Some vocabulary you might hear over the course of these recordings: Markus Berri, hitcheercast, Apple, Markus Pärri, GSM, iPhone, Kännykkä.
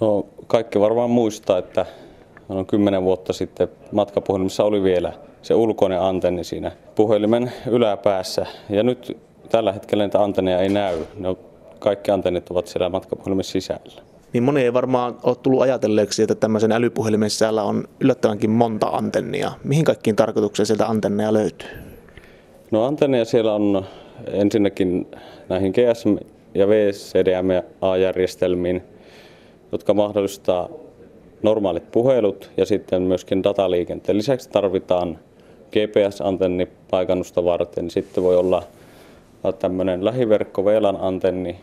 No, kaikki varmaan muistaa, että 10 vuotta sitten matkapuhelimissa oli vielä se ulkoinen antenni siinä puhelimen yläpäässä. Ja nyt tällä hetkellä niitä antenneja ei näy. No, kaikki antennit ovat siellä matkapuhelimen sisällä. Niin moni ei varmaan ole tullut ajatelleeksi, että tämmöisen älypuhelimen sisällä on yllättävänkin monta antennia. Mihin kaikkiin tarkoitukseen sieltä antenneja löytyy? No, antenneja siellä on ensinnäkin näihin GSM- ja VCDMA-järjestelmiin, jotka mahdollistaa normaalit puhelut, ja sitten myöskin dataliikenteen lisäksi tarvitaan GPS-antenni paikannusta varten. Sitten voi olla tämmöinen lähiverkko VLAN-antenni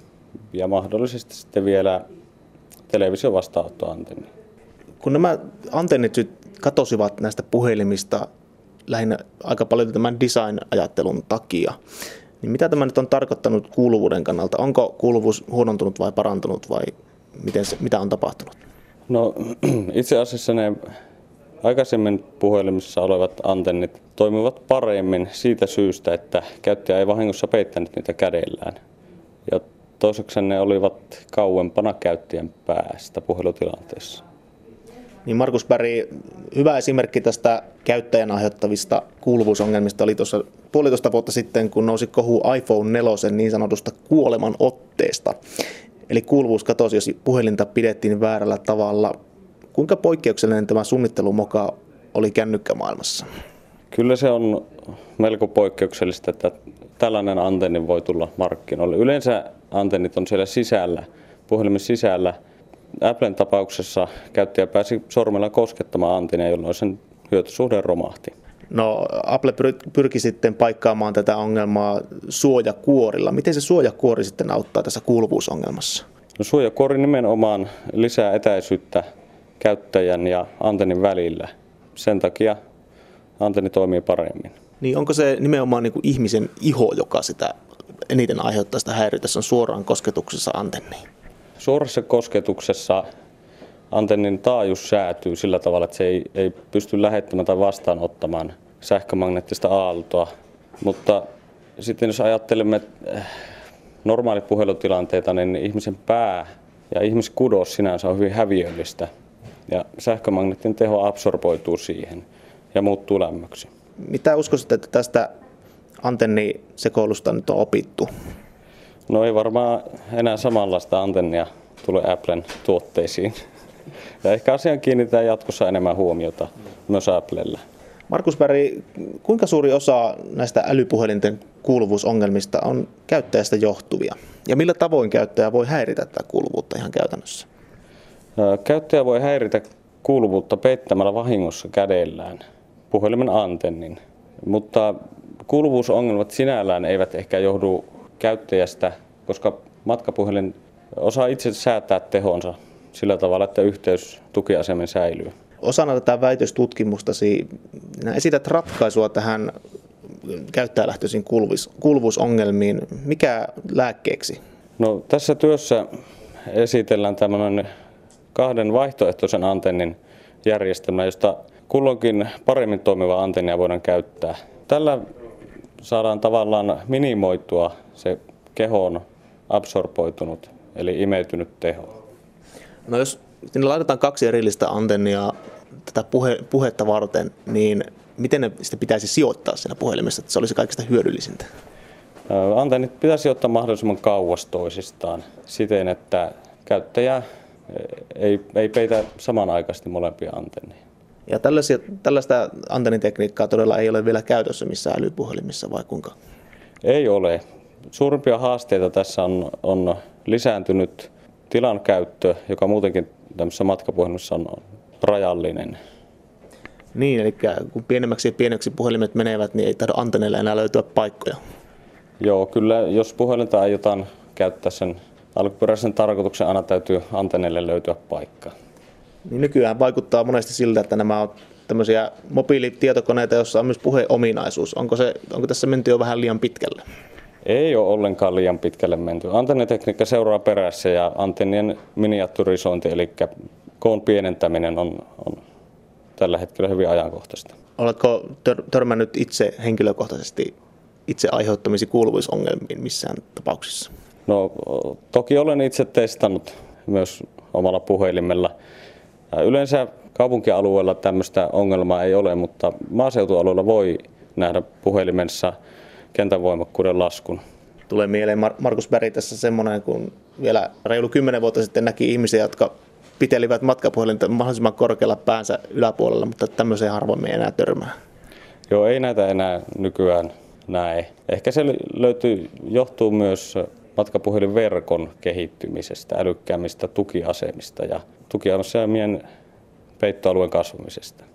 ja mahdollisesti sitten vielä televisiovastaanottoantenni. Kun nämä antennit katosivat näistä puhelimista lähinnä aika paljon tämän design-ajattelun takia, niin mitä tämä nyt on tarkoittanut kuuluvuuden kannalta? Onko kuuluvuus huonontunut vai parantunut vai mitä on tapahtunut? No, itse asiassa ne aikaisemmin puhelimissa olevat antennit toimivat paremmin siitä syystä, että käyttäjä ei vahingossa peittänyt niitä kädellään. Ja toiseksi ne olivat kauempana käyttäjän päästä puhelutilanteessa. Niin, Markus Pärri, hyvä esimerkki tästä käyttäjän aiheuttavista kuuluvuusongelmista oli tuossa 1,5 vuotta sitten, kun nousi kohu iPhone 4 niin sanotusta kuolemanotteesta. Eli kuuluvuus katosi, jos puhelinta pidettiin väärällä tavalla. Kuinka poikkeuksellinen tämä suunnittelumoka oli kännykkämaailmassa? Kyllä se on melko poikkeuksellista, että tällainen antenni voi tulla markkinoille. Yleensä antennit on siellä sisällä, puhelimen sisällä. Applen tapauksessa käyttäjä pääsi sormella koskettamaan antennia, jolloin sen hyötysuhde romahti. No, Apple pyrki sitten paikkaamaan tätä ongelmaa suojakuorilla. Miten se suojakuori sitten auttaa tässä kuuluvuusongelmassa? No, suojakuori nimenomaan lisää etäisyyttä käyttäjän ja antennin välillä. Sen takia antenni toimii paremmin. Niin, onko se nimenomaan niin kuin ihmisen iho, joka sitä eniten aiheuttaa sitä häiriötä, se on suoraan kosketuksessa antenniin? Suorassa kosketuksessa antennin taajuus säätyy sillä tavalla, että se ei pysty lähettämään tai vastaanottamaan sähkömagneettista aaltoa. Mutta sitten jos ajattelemme normaalipuhelutilanteita, niin ihmisen pää ja ihmiskudos sinänsä on hyvin häviöllistä. Ja sähkömagneettinen teho absorboituu siihen ja muuttuu lämmöksi. Mitä uskoisit, että tästä antennisekoilusta nyt on opittu? No, ei varmaan enää samanlaista antennia tule Applen tuotteisiin. Ja ehkä asiaan kiinnitetään jatkossa enemmän huomiota myös Applella. Markus Berri, kuinka suuri osa näistä älypuhelinten kuuluvuusongelmista on käyttäjästä johtuvia? Ja millä tavoin käyttäjä voi häiritä tätä kuuluvuutta ihan käytännössä? Käyttäjä voi häiritä kuuluvuutta peittämällä vahingossa kädellään puhelimen antennin. Mutta kuuluvuusongelmat sinällään eivät ehkä johdu käyttäjästä, koska matkapuhelin osaa itse säätää tehonsa sillä tavalla, että yhteys tukiasemin säilyy. Osana tätä väitöstutkimustasi esität ratkaisua tähän käyttäjälähtöisiin kuuluvuusongelmiin. Mikä lääkkeeksi? No, tässä työssä esitellään tämmöinen 2 vaihtoehtoisen antennin järjestelmä, josta kulloinkin paremmin toimivaa antennia voidaan käyttää. Tällä saadaan tavallaan minimoitua se kehoon absorboitunut eli imeytynyt teho. No, jos sinne laitetaan 2 erillistä antennia tätä puhetta varten, niin miten ne sitä pitäisi sijoittaa siinä puhelimessa, että se olisi kaikista hyödyllisintä? Antennit pitäisi sijoittaa mahdollisimman kauas toisistaan siten, että käyttäjä ei peitä samanaikaisesti molempia antenneja. Ja tällaista antennitekniikkaa todella ei ole vielä käytössä missään älypuhelimissa, vai kuinka? Ei ole. Suurimpia haasteita tässä on lisääntynyt tilan käyttö, joka muutenkin tämmöisessä matkapuhelimessa on rajallinen. Niin, eli kun pienemmäksi ja pieneksi puhelimet menevät, niin ei tahdo antenneilla enää löytyä paikkoja. Joo, kyllä jos puhelinta aiotaan käyttää sen alkuperäisen tarkoituksen, aina täytyy antenneille löytyä paikka. Niin, nykyään vaikuttaa monesti siltä, että nämä on tämmöisiä mobiilitietokoneita, joissa on myös puheominaisuus. Onko tässä menty jo vähän liian pitkälle? Ei ole ollenkaan liian pitkälle menty. Antennitekniikka seuraa perässä ja antennien miniaturisointi, eli koon pienentäminen on tällä hetkellä hyvin ajankohtaista. Oletko törmännyt itse henkilökohtaisesti itse aiheuttamisi kuuluvuusongelmiin missään tapauksissa? No, toki olen itse testannut myös omalla puhelimella. Yleensä kaupunkialueella tämmöistä ongelmaa ei ole, mutta maaseutualueella voi nähdä puhelimensa kentänvoimakkuuden laskun. Tulee mieleen Markus Berri tässä semmoinen, kun vielä reilu 10 vuotta sitten näki ihmisiä, jotka pitelivät matkapuhelinta mahdollisimman korkealla päänsä yläpuolella, mutta tämmöiseen harvoin me ei enää törmää. Joo, ei näitä enää nykyään näe. Ehkä se johtuu myös matkapuhelinverkon kehittymisestä, älykkäämmistä tukiasemista ja tukiasemien peittoalueen kasvamisesta.